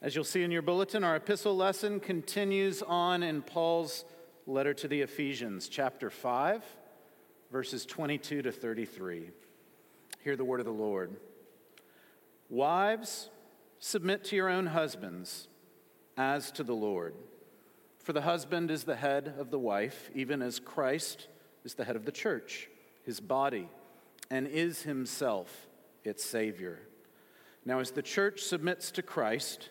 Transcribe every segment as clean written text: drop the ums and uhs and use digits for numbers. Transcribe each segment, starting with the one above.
As you'll see in your bulletin, our epistle lesson continues on in Paul's letter to the Ephesians, chapter 5, verses 22 to 33. Hear the word of the Lord. Wives, submit to your own husbands as to the Lord. For the husband is the head of the wife, even as Christ is the head of the church, his body, and is himself its Savior. Now, as the church submits to Christ,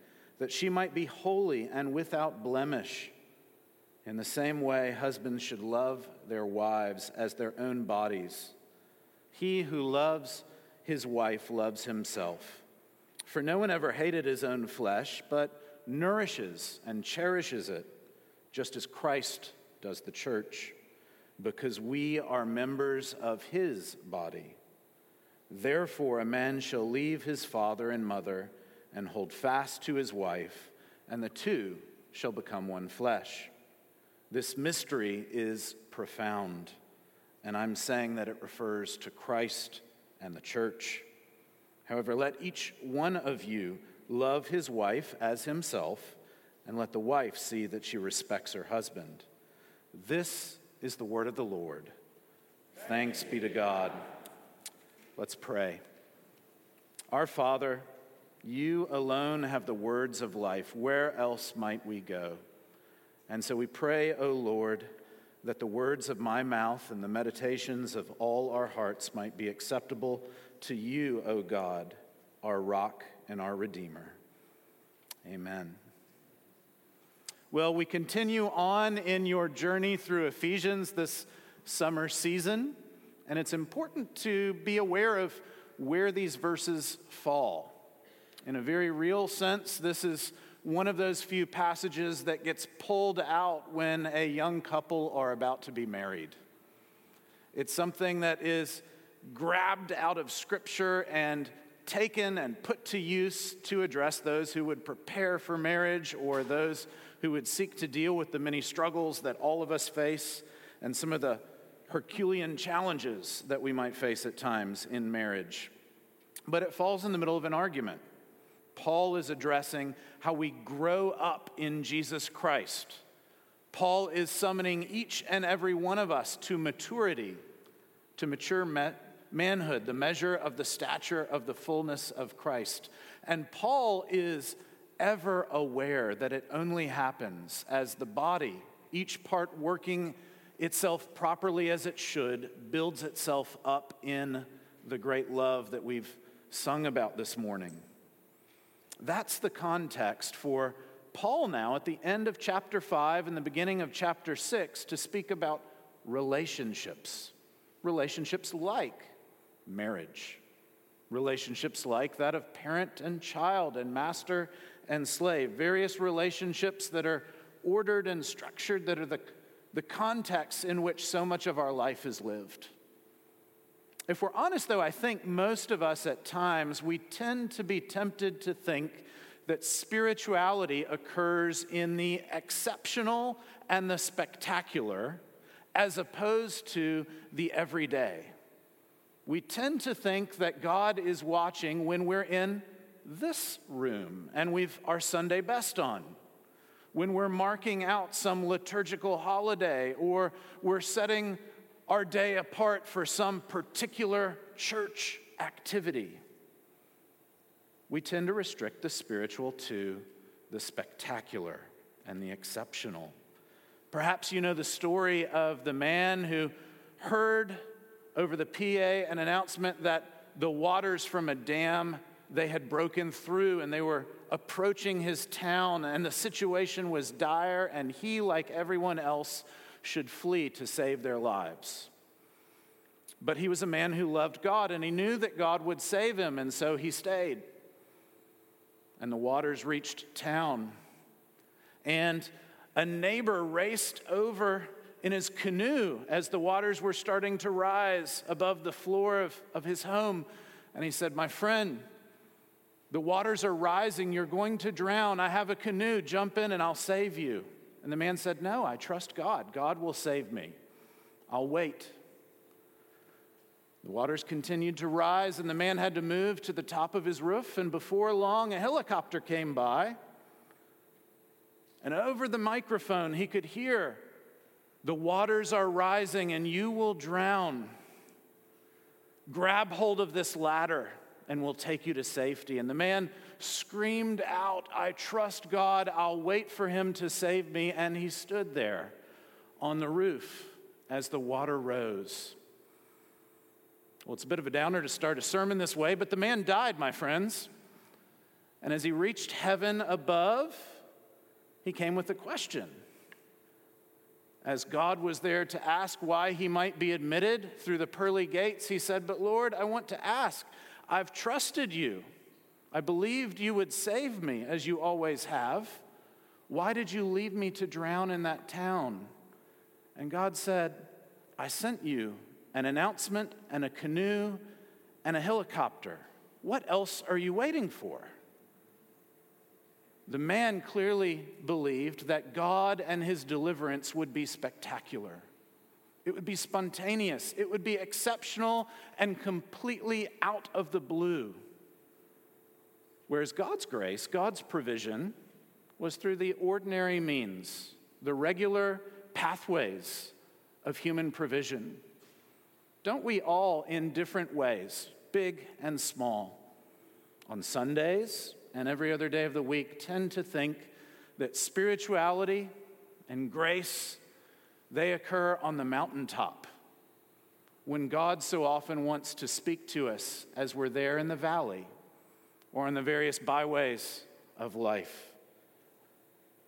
that she might be holy and without blemish. In the same way, husbands should love their wives as their own bodies. He who loves his wife loves himself. For no one ever hated his own flesh, but nourishes and cherishes it, just as Christ does the church, because we are members of his body. Therefore, a man shall leave his father and mother and hold fast to his wife, and the two shall become one flesh. This mystery is profound, and I'm saying that it refers to Christ and the church. However, let each one of you love his wife as himself, and let the wife see that she respects her husband. This is the word of the Lord. Thanks be to God. Let's pray. Our Father, you alone have the words of life. Where else might we go? And so we pray, O Lord, that the words of my mouth and the meditations of all our hearts might be acceptable to you, O God, our rock and our Redeemer. Amen. Well, we continue on in your journey through Ephesians this summer season, and it's important to be aware of where these verses fall. In a very real sense, this is one of those few passages that gets pulled out when a young couple are about to be married. It's something that is grabbed out of Scripture and taken and put to use to address those who would prepare for marriage or those who would seek to deal with the many struggles that all of us face and some of the Herculean challenges that we might face at times in marriage. But it falls in the middle of an argument. Paul is addressing how we grow up in Jesus Christ. Paul is summoning each and every one of us to maturity, to mature manhood, the measure of the stature of the fullness of Christ. And Paul is ever aware that it only happens as the body, each part working itself properly as it should, builds itself up in the great love that we've sung about this morning. That's the context for Paul now at the end of chapter 5 and the beginning of chapter 6 to speak about relationships. Relationships like marriage. Relationships like that of parent and child and master and slave. Various relationships that are ordered and structured that are the context in which so much of our life is lived. If we're honest, though, I think most of us at times, we tend to be tempted to think that spirituality occurs in the exceptional and the spectacular, as opposed to the everyday. We tend to think that God is watching when we're in this room and we've our Sunday best on, when we're marking out some liturgical holiday, or we're setting our day apart for some particular church activity. We tend to restrict the spiritual to the spectacular and the exceptional. Perhaps you know the story of the man who heard over the PA an announcement that the waters from a dam, they had broken through and they were approaching his town, and the situation was dire, and he, like everyone else, should flee to save their lives. But he was a man who loved God, and he knew that God would save him, and so he stayed. And the waters reached town, and a neighbor raced over in his canoe as the waters were starting to rise above the floor of his home. And he said, "My friend, the waters are rising. You're going to drown. I have a canoe. Jump in and I'll save you." And the man said, "No, I trust God. God will save me. I'll wait." The waters continued to rise, and the man had to move to the top of his roof. And before long, a helicopter came by. And over the microphone, he could hear, "The waters are rising and you will drown. Grab hold of this ladder and we'll take you to safety." And the man screamed out, "I trust God. I'll wait for him to save me." And he stood there on the roof as the water rose. Well, it's a bit of a downer to start a sermon this way, but the man died, my friends. And as he reached heaven above, he came with a question. As God was there to ask why he might be admitted through the pearly gates, he said, "But Lord, I want to ask. I've trusted you. I believed you would save me, as you always have. Why did you leave me to drown in that town?" And God said, "I sent you an announcement and a canoe and a helicopter. What else are you waiting for?" The man clearly believed that God and his deliverance would be spectacular. It would be spontaneous. It would be exceptional and completely out of the blue. Whereas God's grace, God's provision, was through the ordinary means, the regular pathways of human provision. Don't we all, in different ways, big and small, on Sundays and every other day of the week, tend to think that spirituality and grace, they occur on the mountaintop, when God so often wants to speak to us as we're there in the valley or in the various byways of life.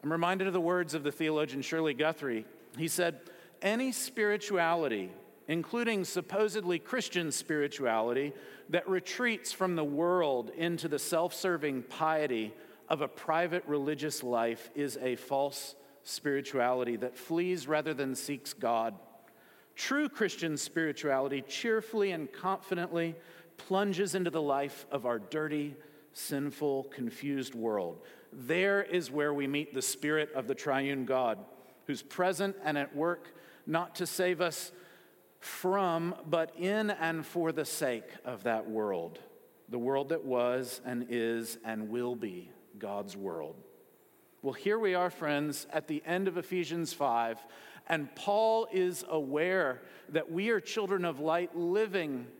I'm reminded of the words of the theologian Shirley Guthrie. He said, "Any spirituality, including supposedly Christian spirituality, that retreats from the world into the self-serving piety of a private religious life is a false spirituality that flees rather than seeks God. True Christian spirituality cheerfully and confidently plunges into the life of our dirty, sinful, confused world. There is where we meet the Spirit of the Triune God, who's present and at work not to save us from, but in and for the sake of that world, the world that was and is and will be God's world." Well, here we are, friends, at the end of Ephesians 5, and Paul is aware that we are children of light living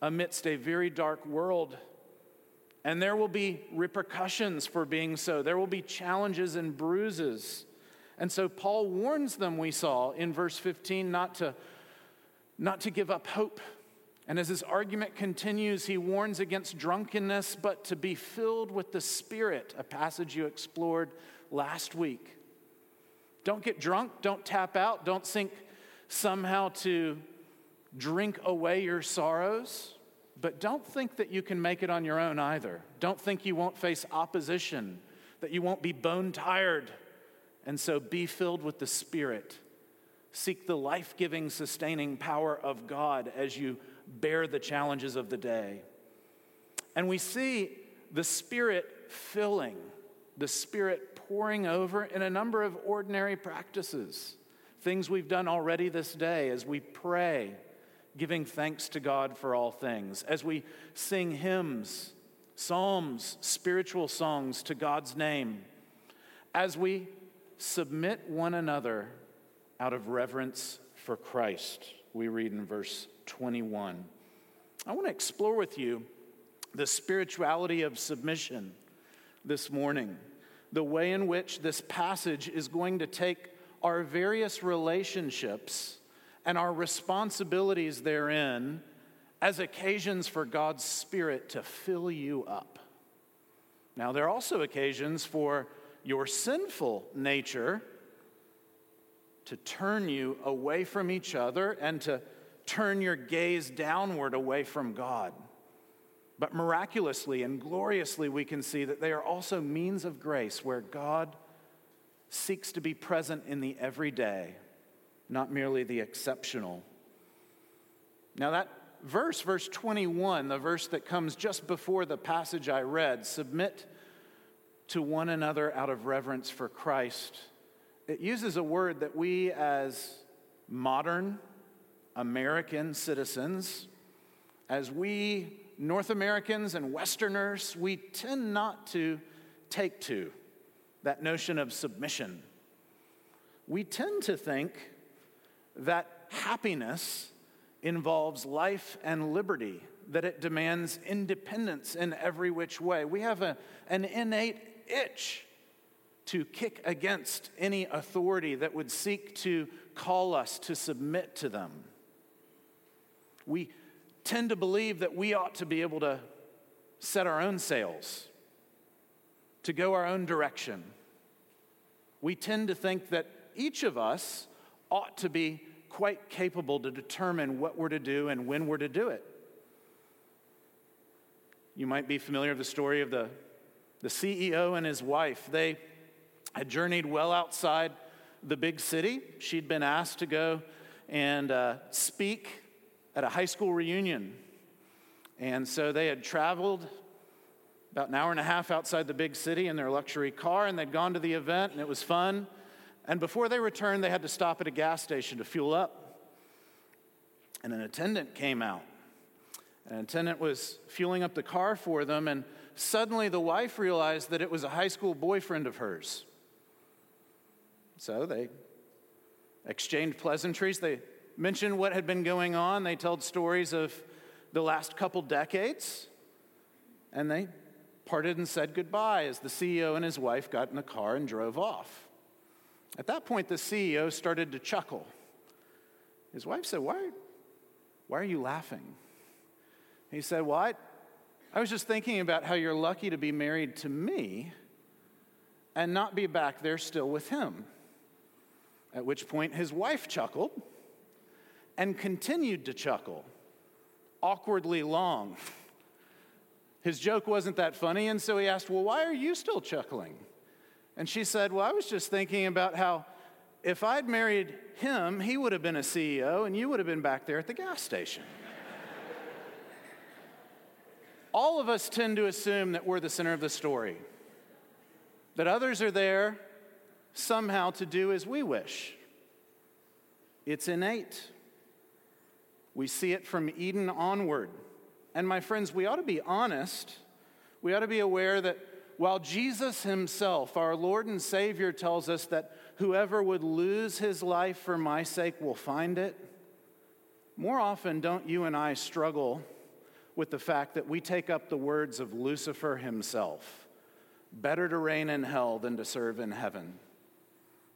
amidst a very dark world, and there will be repercussions for being so. There will be challenges and bruises, and so Paul warns them, we saw in verse 15, not to give up hope. And as his argument continues, he warns against drunkenness, but to be filled with the Spirit, a passage you explored last week. Don't get drunk, don't tap out, don't think somehow to drink away your sorrows, but don't think that you can make it on your own either. Don't think you won't face opposition, that you won't be bone tired. And so be filled with the Spirit. Seek the life-giving, sustaining power of God as you bear the challenges of the day. And we see the Spirit filling, the Spirit pouring over in a number of ordinary practices, things we've done already this day as we pray, giving thanks to God for all things, as we sing hymns, psalms, spiritual songs to God's name, as we submit one another out of reverence for Christ, we read in verse 21. I want to explore with you the spirituality of submission this morning, the way in which this passage is going to take our various relationships and our responsibilities therein as occasions for God's Spirit to fill you up. Now, there are also occasions for your sinful nature to turn you away from each other and to turn your gaze downward away from God. But miraculously and gloriously, we can see that they are also means of grace where God seeks to be present in the everyday, not merely the exceptional. Now that verse, verse 21, the verse that comes just before the passage I read, submit to one another out of reverence for Christ, it uses a word that we as modern American citizens, as we North Americans and Westerners, we tend not to take to that notion of submission. We tend to think that happiness involves life and liberty, that it demands independence in every which way. We have an innate itch to kick against any authority that would seek to call us to submit to them. We tend to believe that we ought to be able to set our own sails, to go our own direction. We tend to think that each of us ought to be quite capable to determine what we're to do and when we're to do it. You might be familiar with the story of the CEO and his wife. They had journeyed well outside the big city. She'd been asked to go and speak at a high school reunion. And so they had traveled about an hour and a half outside the big city in their luxury car, and they'd gone to the event, and it was fun. And before they returned, they had to stop at a gas station to fuel up. And an attendant came out. An attendant was fueling up the car for them, and suddenly the wife realized that it was a high school boyfriend of hers. So they exchanged pleasantries. They mentioned what had been going on. They told stories of the last couple decades, and they parted and said goodbye as the CEO and his wife got in the car and drove off. At that point, the CEO started to chuckle. His wife said, why are you laughing? He said, well, I was just thinking about how you're lucky to be married to me and not be back there still with him. At which point, his wife chuckled and continued to chuckle, awkwardly long. His joke wasn't that funny, and so he asked, well, why are you still chuckling? And she said, well, I was just thinking about how if I'd married him, he would have been a CEO, and you would have been back there at the gas station. All of us tend to assume that we're the center of the story, that others are there somehow to do as we wish. It's innate. We see it from Eden onward. And my friends, we ought to be honest. We ought to be aware that while Jesus himself, our Lord and Savior, tells us that whoever would lose his life for my sake will find it, more often don't you and I struggle with the fact that we take up the words of Lucifer himself, better to reign in hell than to serve in heaven.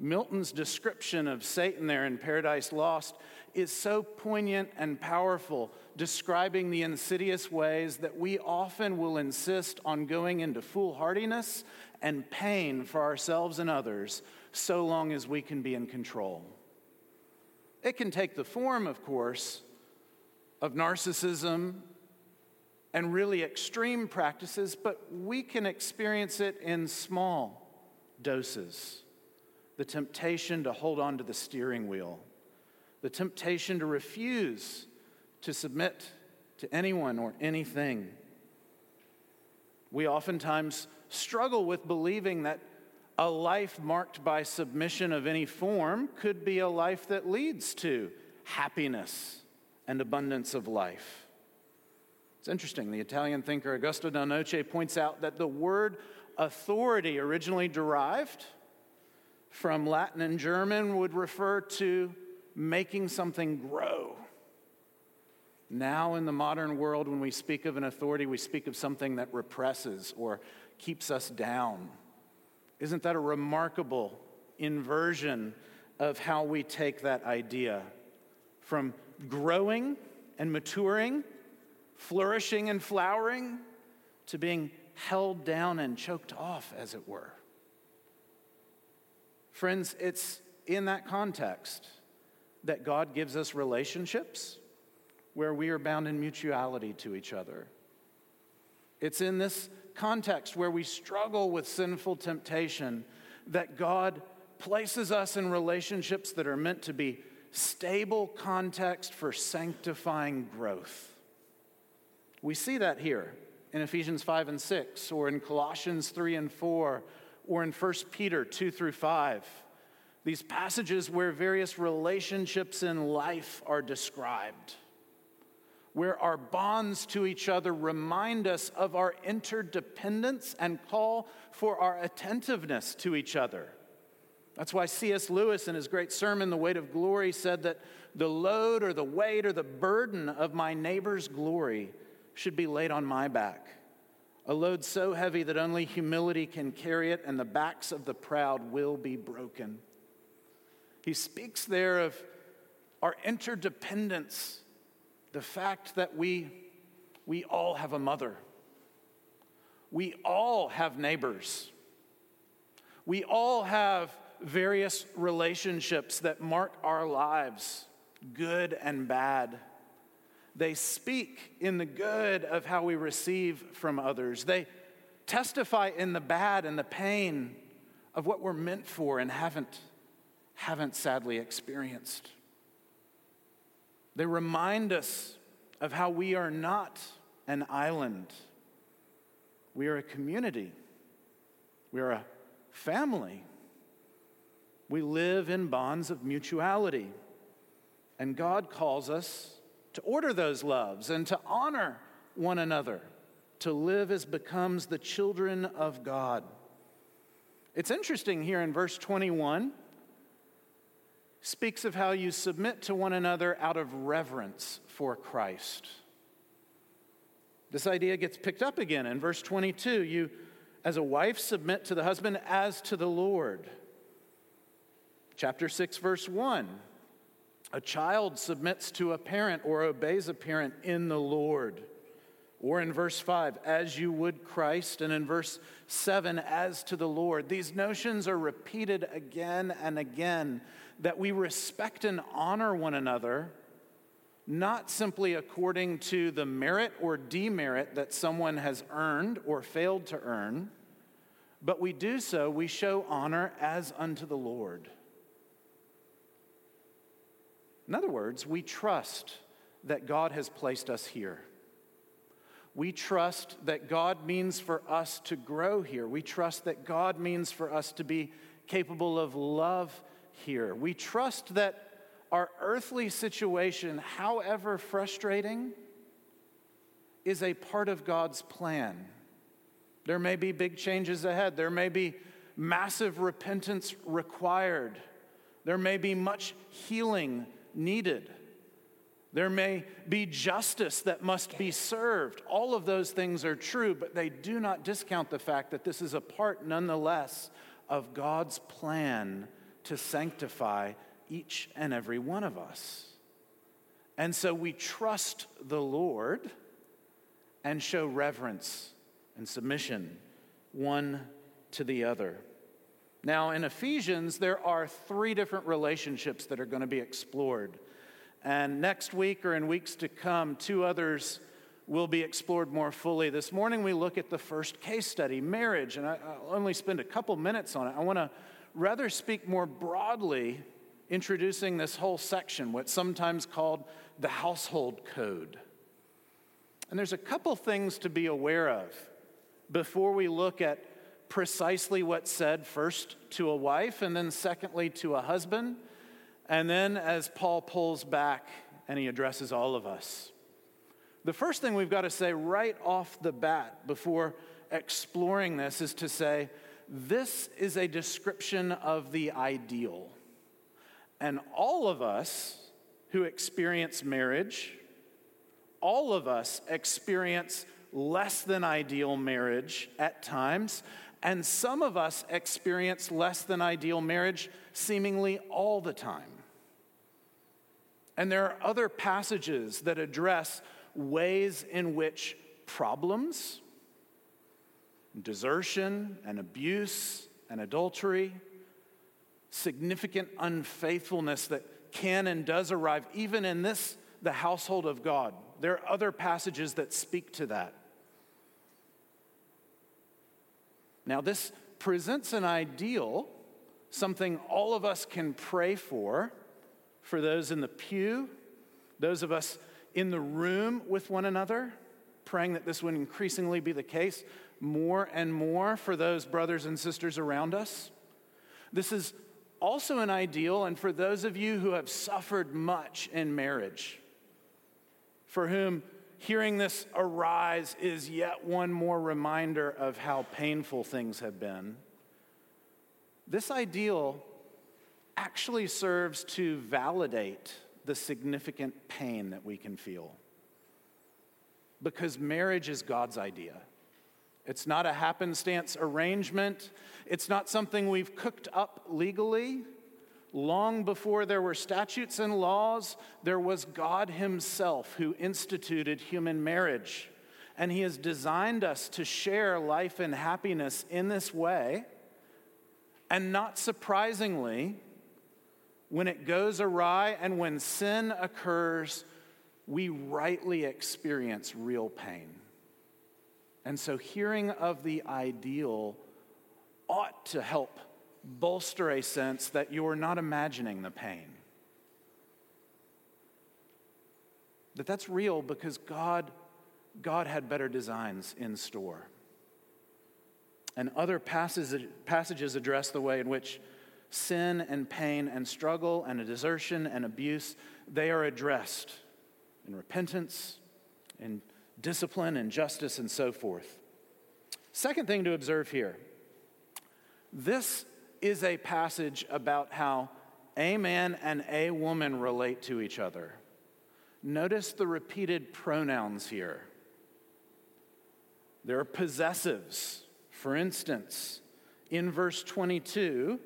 Milton's description of Satan there in Paradise Lost is so poignant and powerful, describing the insidious ways that we often will insist on going into foolhardiness and pain for ourselves and others so long as we can be in control. It can take the form, of course, of narcissism and really extreme practices, but we can experience it in small doses. The temptation to hold on to the steering wheel, the temptation to refuse to submit to anyone or anything. We oftentimes struggle with believing that a life marked by submission of any form could be a life that leads to happiness and abundance of life. It's interesting, the Italian thinker Augusto Del Noce points out that the word authority, originally derived from Latin and German, would refer to making something grow. Now in the modern world, when we speak of an authority, we speak of something that represses or keeps us down. Isn't that a remarkable inversion of how we take that idea from growing and maturing, flourishing and flowering, to being held down and choked off, as it were? Friends, it's in that context that God gives us relationships where we are bound in mutuality to each other. It's in this context where we struggle with sinful temptation that God places us in relationships that are meant to be stable context for sanctifying growth. We see that here in Ephesians 5 and 6, or in Colossians 3 and 4, or in 1 Peter 2 through 5. These passages where various relationships in life are described, where our bonds to each other remind us of our interdependence and call for our attentiveness to each other. That's why C.S. Lewis, in his great sermon, The Weight of Glory, said that the load or the weight or the burden of my neighbor's glory should be laid on my back, a load so heavy that only humility can carry it, and the backs of the proud will be broken. He speaks there of our interdependence, the fact that we all have a mother. We all have neighbors. We all have various relationships that mark our lives, good and bad. They speak in the good of how we receive from others. They testify in the bad and the pain of what we're meant for and haven't sadly experienced. They remind us of how we are not an island. We are a community. We are a family. We live in bonds of mutuality. And God calls us to order those loves and to honor one another, to live as becomes the children of God. It's interesting here in verse 21. Speaks of how you submit to one another out of reverence for Christ. This idea gets picked up again in verse 22. You, as a wife, submit to the husband as to the Lord. Chapter 6, verse 1. A child submits to a parent or obeys a parent in the Lord. Or in verse 5, as you would Christ, and in verse 7, as to the Lord. These notions are repeated again and again, that we respect and honor one another, not simply according to the merit or demerit that someone has earned or failed to earn, but we do so, we show honor as unto the Lord. In other words, we trust that God has placed us here. We trust that God means for us to grow here. We trust that God means for us to be capable of love here. We trust that our earthly situation, however frustrating, is a part of God's plan. There may be big changes ahead. There may be massive repentance required. There may be much healing needed. There may be justice that must be served. All of those things are true, but they do not discount the fact that this is a part, nonetheless, of God's plan to sanctify each and every one of us. And so we trust the Lord and show reverence and submission one to the other. Now, in Ephesians, there are three different relationships that are going to be explored. And next week or in weeks to come, two others will be explored more fully. This morning we look at the first case study, marriage, and I'll only spend a couple minutes on it. I want to rather speak more broadly, introducing this whole section, what's sometimes called the household code. And there's a couple things to be aware of before we look at precisely what's said first to a wife and then secondly to a husband. And then as Paul pulls back and he addresses all of us. The first thing we've got to say right off the bat before exploring this is to say, this is a description of the ideal. And all of us who experience marriage, all of us experience less than ideal marriage at times. And some of us experience less than ideal marriage seemingly all the time. And there are other passages that address ways in which problems, desertion and abuse and adultery, significant unfaithfulness that can and does arrive even in this, the household of God. There are other passages that speak to that. Now, this presents an ideal something all of us can pray for those in the pew, those of us in the room with one another, praying that this would increasingly be the case more and more for those brothers and sisters around us. This is also an ideal, and for those of you who have suffered much in marriage, for whom hearing this arise is yet one more reminder of how painful things have been, this ideal actually serves to validate the significant pain that we can feel. Because marriage is God's idea. It's not a happenstance arrangement. It's not something we've cooked up legally. Long before there were statutes and laws, there was God Himself who instituted human marriage. And He has designed us to share life and happiness in this way. And not surprisingly, when it goes awry and when sin occurs, we rightly experience real pain. And so hearing of the ideal ought to help bolster a sense that you're not imagining the pain. That that's real because God had better designs in store. And other passages address the way in which sin and pain and struggle and desertion and abuse, they are addressed. In repentance, in discipline, and justice, and so forth. Second thing to observe here, this is a passage about how a man and a woman relate to each other. Notice the repeated pronouns here. There are possessives. For instance, in verse 22,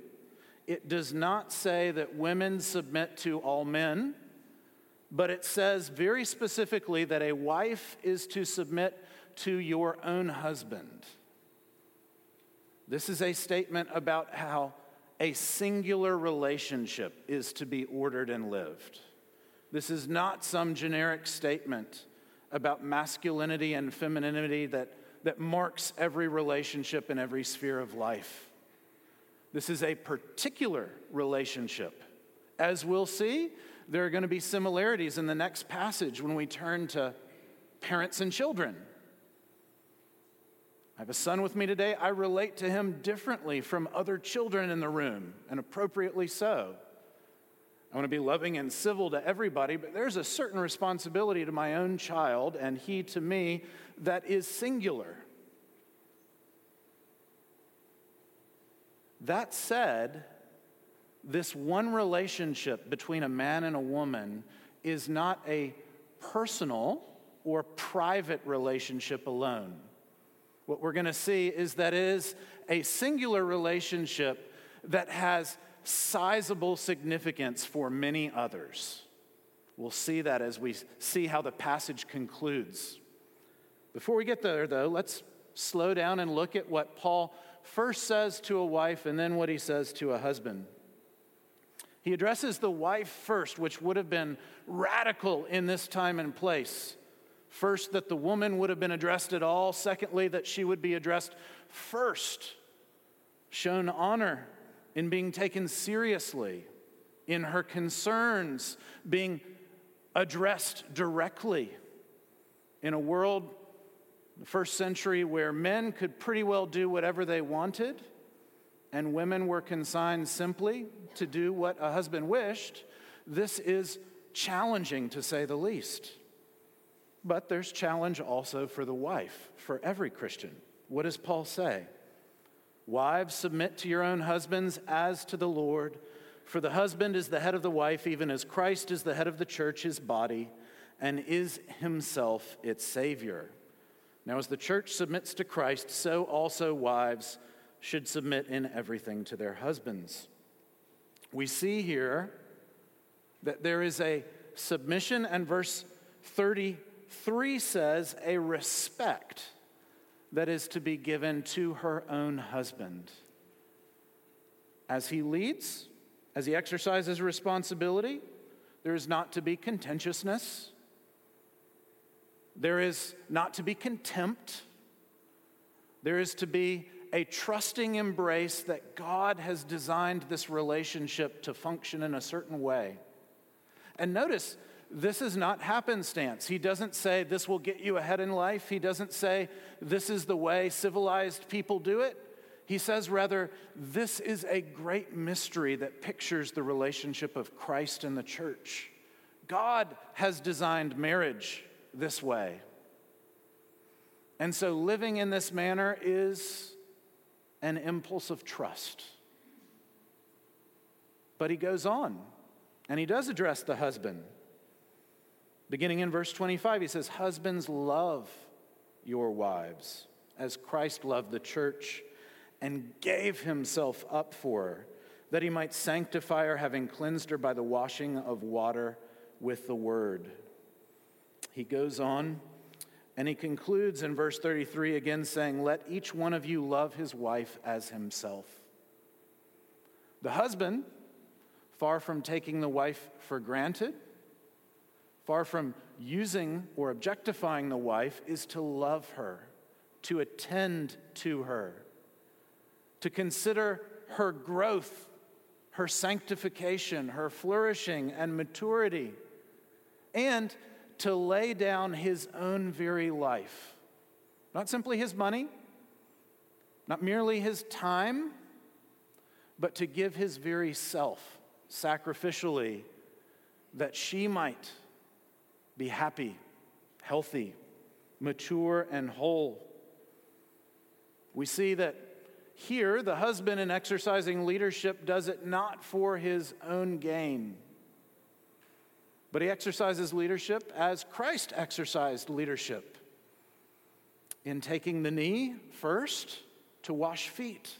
it does not say that women submit to all men, but it says very specifically that a wife is to submit to your own husband. This is a statement about how a singular relationship is to be ordered and lived. This is not some generic statement about masculinity and femininity that marks every relationship in every sphere of life. This is a particular relationship. As we'll see, there are going to be similarities in the next passage when we turn to parents and children. I have a son with me today. I relate to him differently from other children in the room, and appropriately so. I want to be loving and civil to everybody, but there's a certain responsibility to my own child, and he to me, that is singular. That said, this one relationship between a man and a woman is not a personal or private relationship alone. What we're going to see is that it is a singular relationship that has sizable significance for many others. We'll see that as we see how the passage concludes. Before we get there, though, let's slow down and look at what Paul first says to a wife and then what he says to a husband. He addresses the wife first, which would have been radical in this time and place. First, that the woman would have been addressed at all. Secondly, that she would be addressed first, shown honor in being taken seriously, in her concerns being addressed directly. In a world, the first century, where men could pretty well do whatever they wanted, and women were consigned simply to do what a husband wished, this is challenging to say the least. But there's challenge also for the wife, for every Christian. What does Paul say? Wives, submit to your own husbands as to the Lord, for the husband is the head of the wife, even as Christ is the head of the church, His body, and is Himself its Savior. Now, as the church submits to Christ, so also wives should submit in everything to their husbands. We see here that there is a submission, and verse 33 says a respect that is to be given to her own husband. As he leads, as he exercises responsibility, there is not to be contentiousness. There is not to be contempt. There is to be a trusting embrace that God has designed this relationship to function in a certain way. And notice, this is not happenstance. He doesn't say, this will get you ahead in life. He doesn't say, this is the way civilized people do it. He says, rather, this is a great mystery that pictures the relationship of Christ and the church. God has designed marriage this way. And so living in this manner is an impulse of trust. But he goes on, and he does address the husband. Beginning in verse 25, he says, "Husbands, love your wives as Christ loved the church and gave himself up for her, that he might sanctify her, having cleansed her by the washing of water with the word." He goes on, and he concludes in verse 33 again saying, "Let each one of you love his wife as himself." The husband, far from taking the wife for granted, far from using or objectifying the wife, is to love her, to attend to her, to consider her growth, her sanctification, her flourishing and maturity, and to lay down his own very life. Not simply his money, not merely his time, but to give his very self sacrificially, that she might be happy, healthy, mature, and whole. We see that here, the husband, in exercising leadership, does it not for his own gain, but he exercises leadership as Christ exercised leadership, in taking the knee first to wash feet,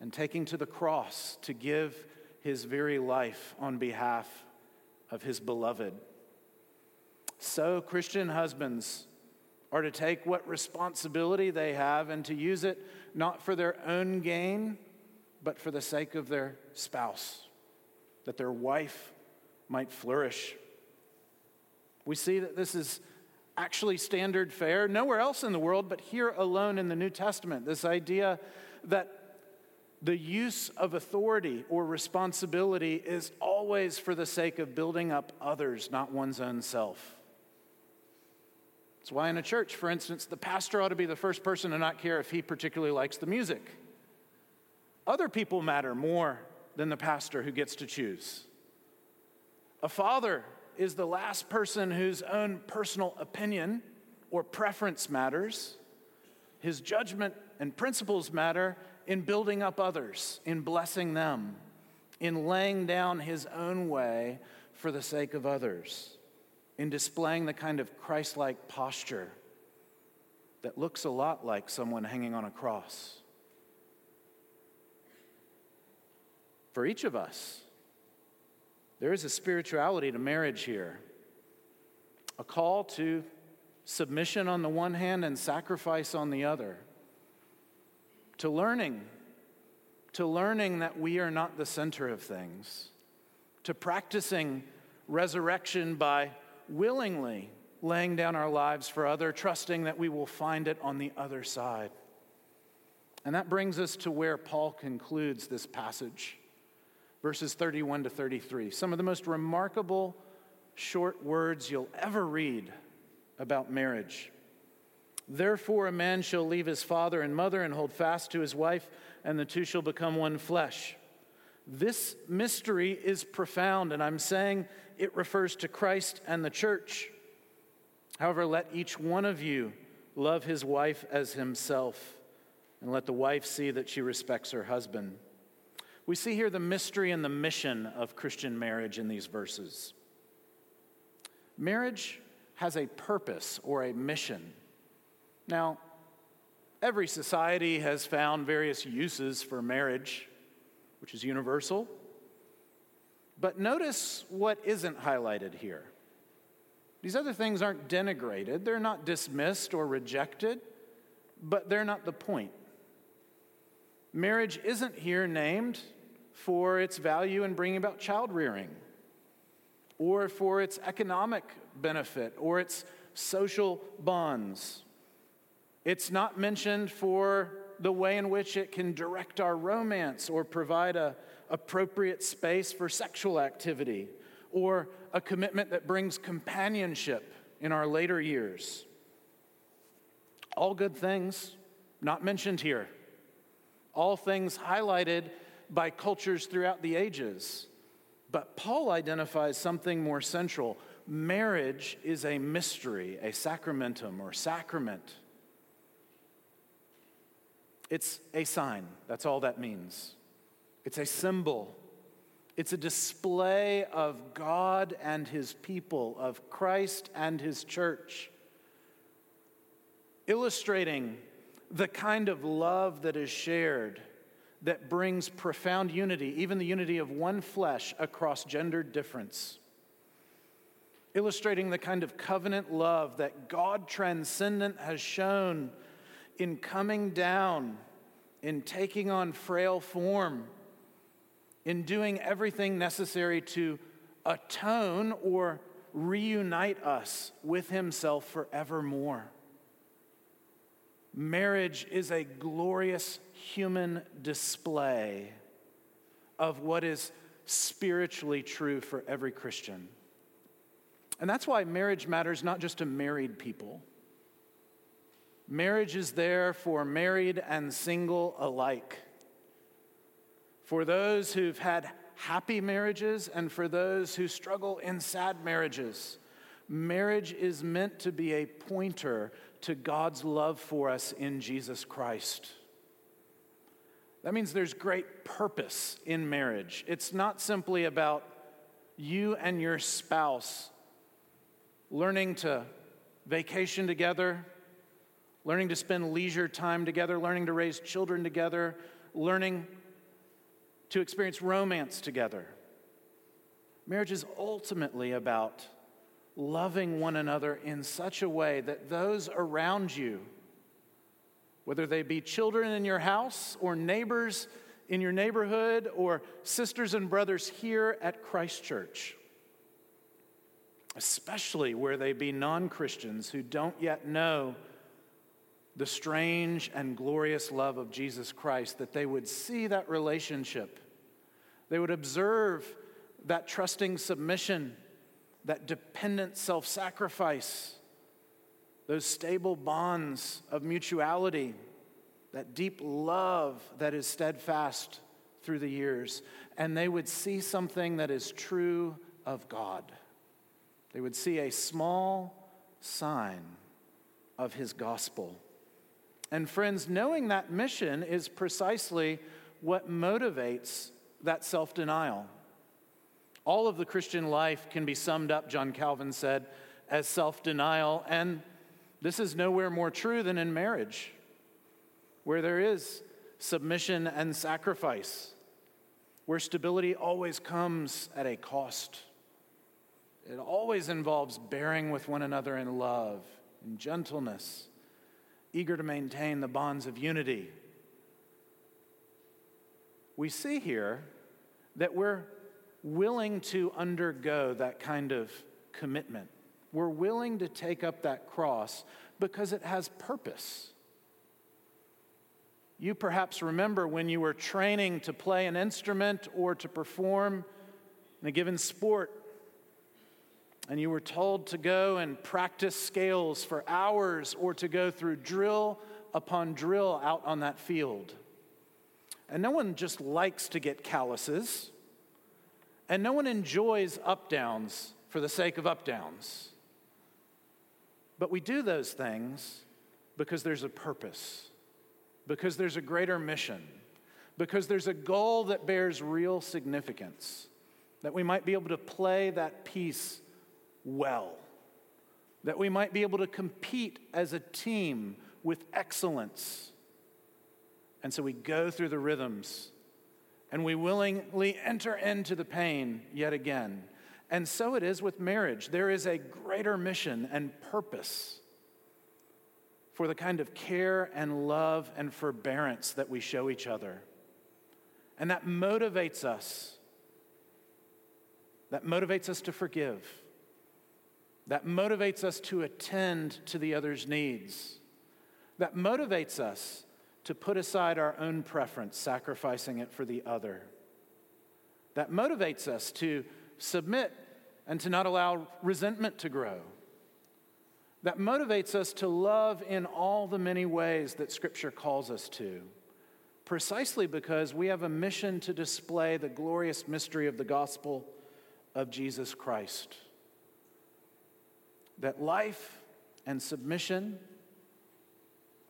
and taking to the cross to give his very life on behalf of his beloved. So Christian husbands are to take what responsibility they have and to use it not for their own gain, but for the sake of their spouse, that their wife might flourish. We see that this is actually standard fare nowhere else in the world, but here alone in the New Testament, this idea that the use of authority or responsibility is always for the sake of building up others, not one's own self. That's why in a church, for instance, the pastor ought to be the first person to not care if he particularly likes the music. Other people matter more than the pastor who gets to choose. A father is the last person whose own personal opinion or preference matters. His judgment and principles matter in building up others, in blessing them, in laying down his own way for the sake of others, in displaying the kind of Christ-like posture that looks a lot like someone hanging on a cross. For each of us, there is a spirituality to marriage here, a call to submission on the one hand and sacrifice on the other, to learning that we are not the center of things, to practicing resurrection by willingly laying down our lives for others, trusting that we will find it on the other side. And that brings us to where Paul concludes this passage, verses 31 to 33. Some of the most remarkable short words you'll ever read about marriage. "Therefore, a man shall leave his father and mother and hold fast to his wife, and the two shall become one flesh. This mystery is profound," and I'm saying it refers to Christ and the church. "However, let each one of you love his wife as himself, and let the wife see that she respects her husband." We see here the mystery and the mission of Christian marriage in these verses. Marriage has a purpose or a mission. Now, every society has found various uses for marriage, which is universal. But notice what isn't highlighted here. These other things aren't denigrated. They're not dismissed or rejected, but they're not the point. Marriage isn't here named for its value in bringing about child rearing, or for its economic benefit, or its social bonds. It's not mentioned for the way in which it can direct our romance or provide an appropriate space for sexual activity or a commitment that brings companionship in our later years. All good things not mentioned here. All things highlighted by cultures throughout the ages. But Paul identifies something more central. Marriage is a mystery, a sacramentum or sacrament. It's a sign. That's all that means. It's a symbol. It's a display of God and his people, of Christ and his church, illustrating the kind of love that is shared that brings profound unity, even the unity of one flesh across gendered difference. Illustrating the kind of covenant love that God transcendent has shown in coming down, in taking on frail form, in doing everything necessary to atone or reunite us with himself forevermore. Marriage is a glorious human display of what is spiritually true for every Christian. And that's why marriage matters not just to married people. Marriage is there for married and single alike. For those who've had happy marriages and for those who struggle in sad marriages, marriage is meant to be a pointer to God's love for us in Jesus Christ. That means there's great purpose in marriage. It's not simply about you and your spouse learning to vacation together, learning to spend leisure time together, learning to raise children together, learning to experience romance together. Marriage is ultimately about loving one another in such a way that those around you, whether they be children in your house or neighbors in your neighborhood or sisters and brothers here at Christ Church, especially where they be non-Christians who don't yet know the strange and glorious love of Jesus Christ, that they would see that relationship. They would observe that trusting submission, that dependent self-sacrifice, those stable bonds of mutuality, that deep love that is steadfast through the years, and they would see something that is true of God. They would see a small sign of his gospel. And friends, knowing that mission is precisely what motivates that self-denial. All of the Christian life can be summed up, John Calvin said, as self-denial, and this is nowhere more true than in marriage, where there is submission and sacrifice, where stability always comes at a cost. It always involves bearing with one another in love, in gentleness, eager to maintain the bonds of unity. We see here that we're willing to undergo that kind of commitment. We're willing to take up that cross because it has purpose. You perhaps remember when you were training to play an instrument or to perform in a given sport, and you were told to go and practice scales for hours or to go through drill upon drill out on that field. And no one just likes to get calluses. And no one enjoys up-downs for the sake of up-downs. But we do those things because there's a purpose, because there's a greater mission, because there's a goal that bears real significance, that we might be able to play that piece well, that we might be able to compete as a team with excellence. And so we go through the rhythms and we willingly enter into the pain yet again. And so it is with marriage. There is a greater mission and purpose for the kind of care and love and forbearance that we show each other. And that motivates us. That motivates us to forgive. That motivates us to attend to the other's needs. That motivates us to put aside our own preference, sacrificing it for the other. That motivates us to submit and to not allow resentment to grow. That motivates us to love in all the many ways that Scripture calls us to, precisely because we have a mission to display the glorious mystery of the gospel of Jesus Christ. That life and submission,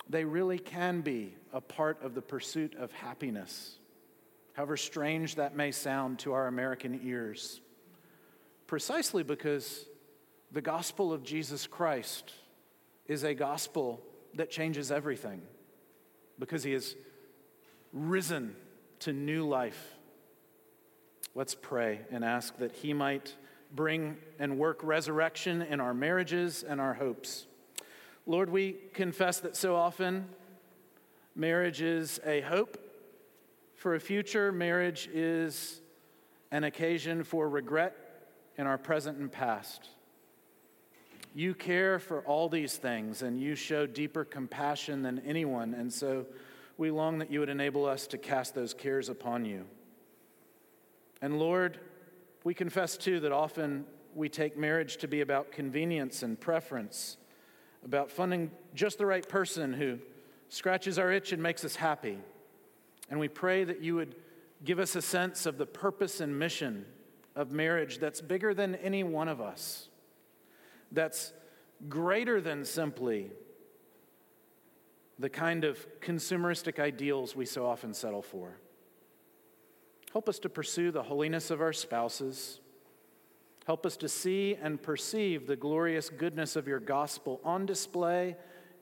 they really can be a part of the pursuit of happiness, however strange that may sound to our American ears, precisely because the gospel of Jesus Christ is a gospel that changes everything, because he is risen to new life. Let's pray and ask that he might bring and work resurrection in our marriages and our hopes. Lord, we confess that so often marriage is a hope for a future. Marriage is an occasion for regret in our present and past. You care for all these things, and you show deeper compassion than anyone, and so we long that you would enable us to cast those cares upon you. And Lord, we confess too that often we take marriage to be about convenience and preference, about finding just the right person who scratches our itch and makes us happy. And we pray that you would give us a sense of the purpose and mission of marriage that's bigger than any one of us, that's greater than simply the kind of consumeristic ideals we so often settle for. Help us to pursue the holiness of our spouses. Help us to see and perceive the glorious goodness of your gospel on display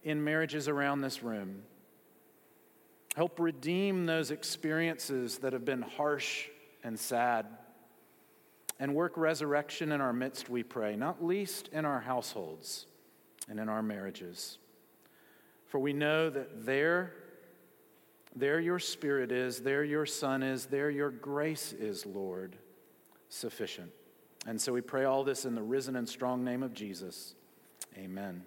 in marriages around this room. Help redeem those experiences that have been harsh and sad, and work resurrection in our midst, we pray, not least in our households and in our marriages. For we know that there your Spirit is, there your Son is, there your grace is, Lord, sufficient. And so we pray all this in the risen and strong name of Jesus. Amen.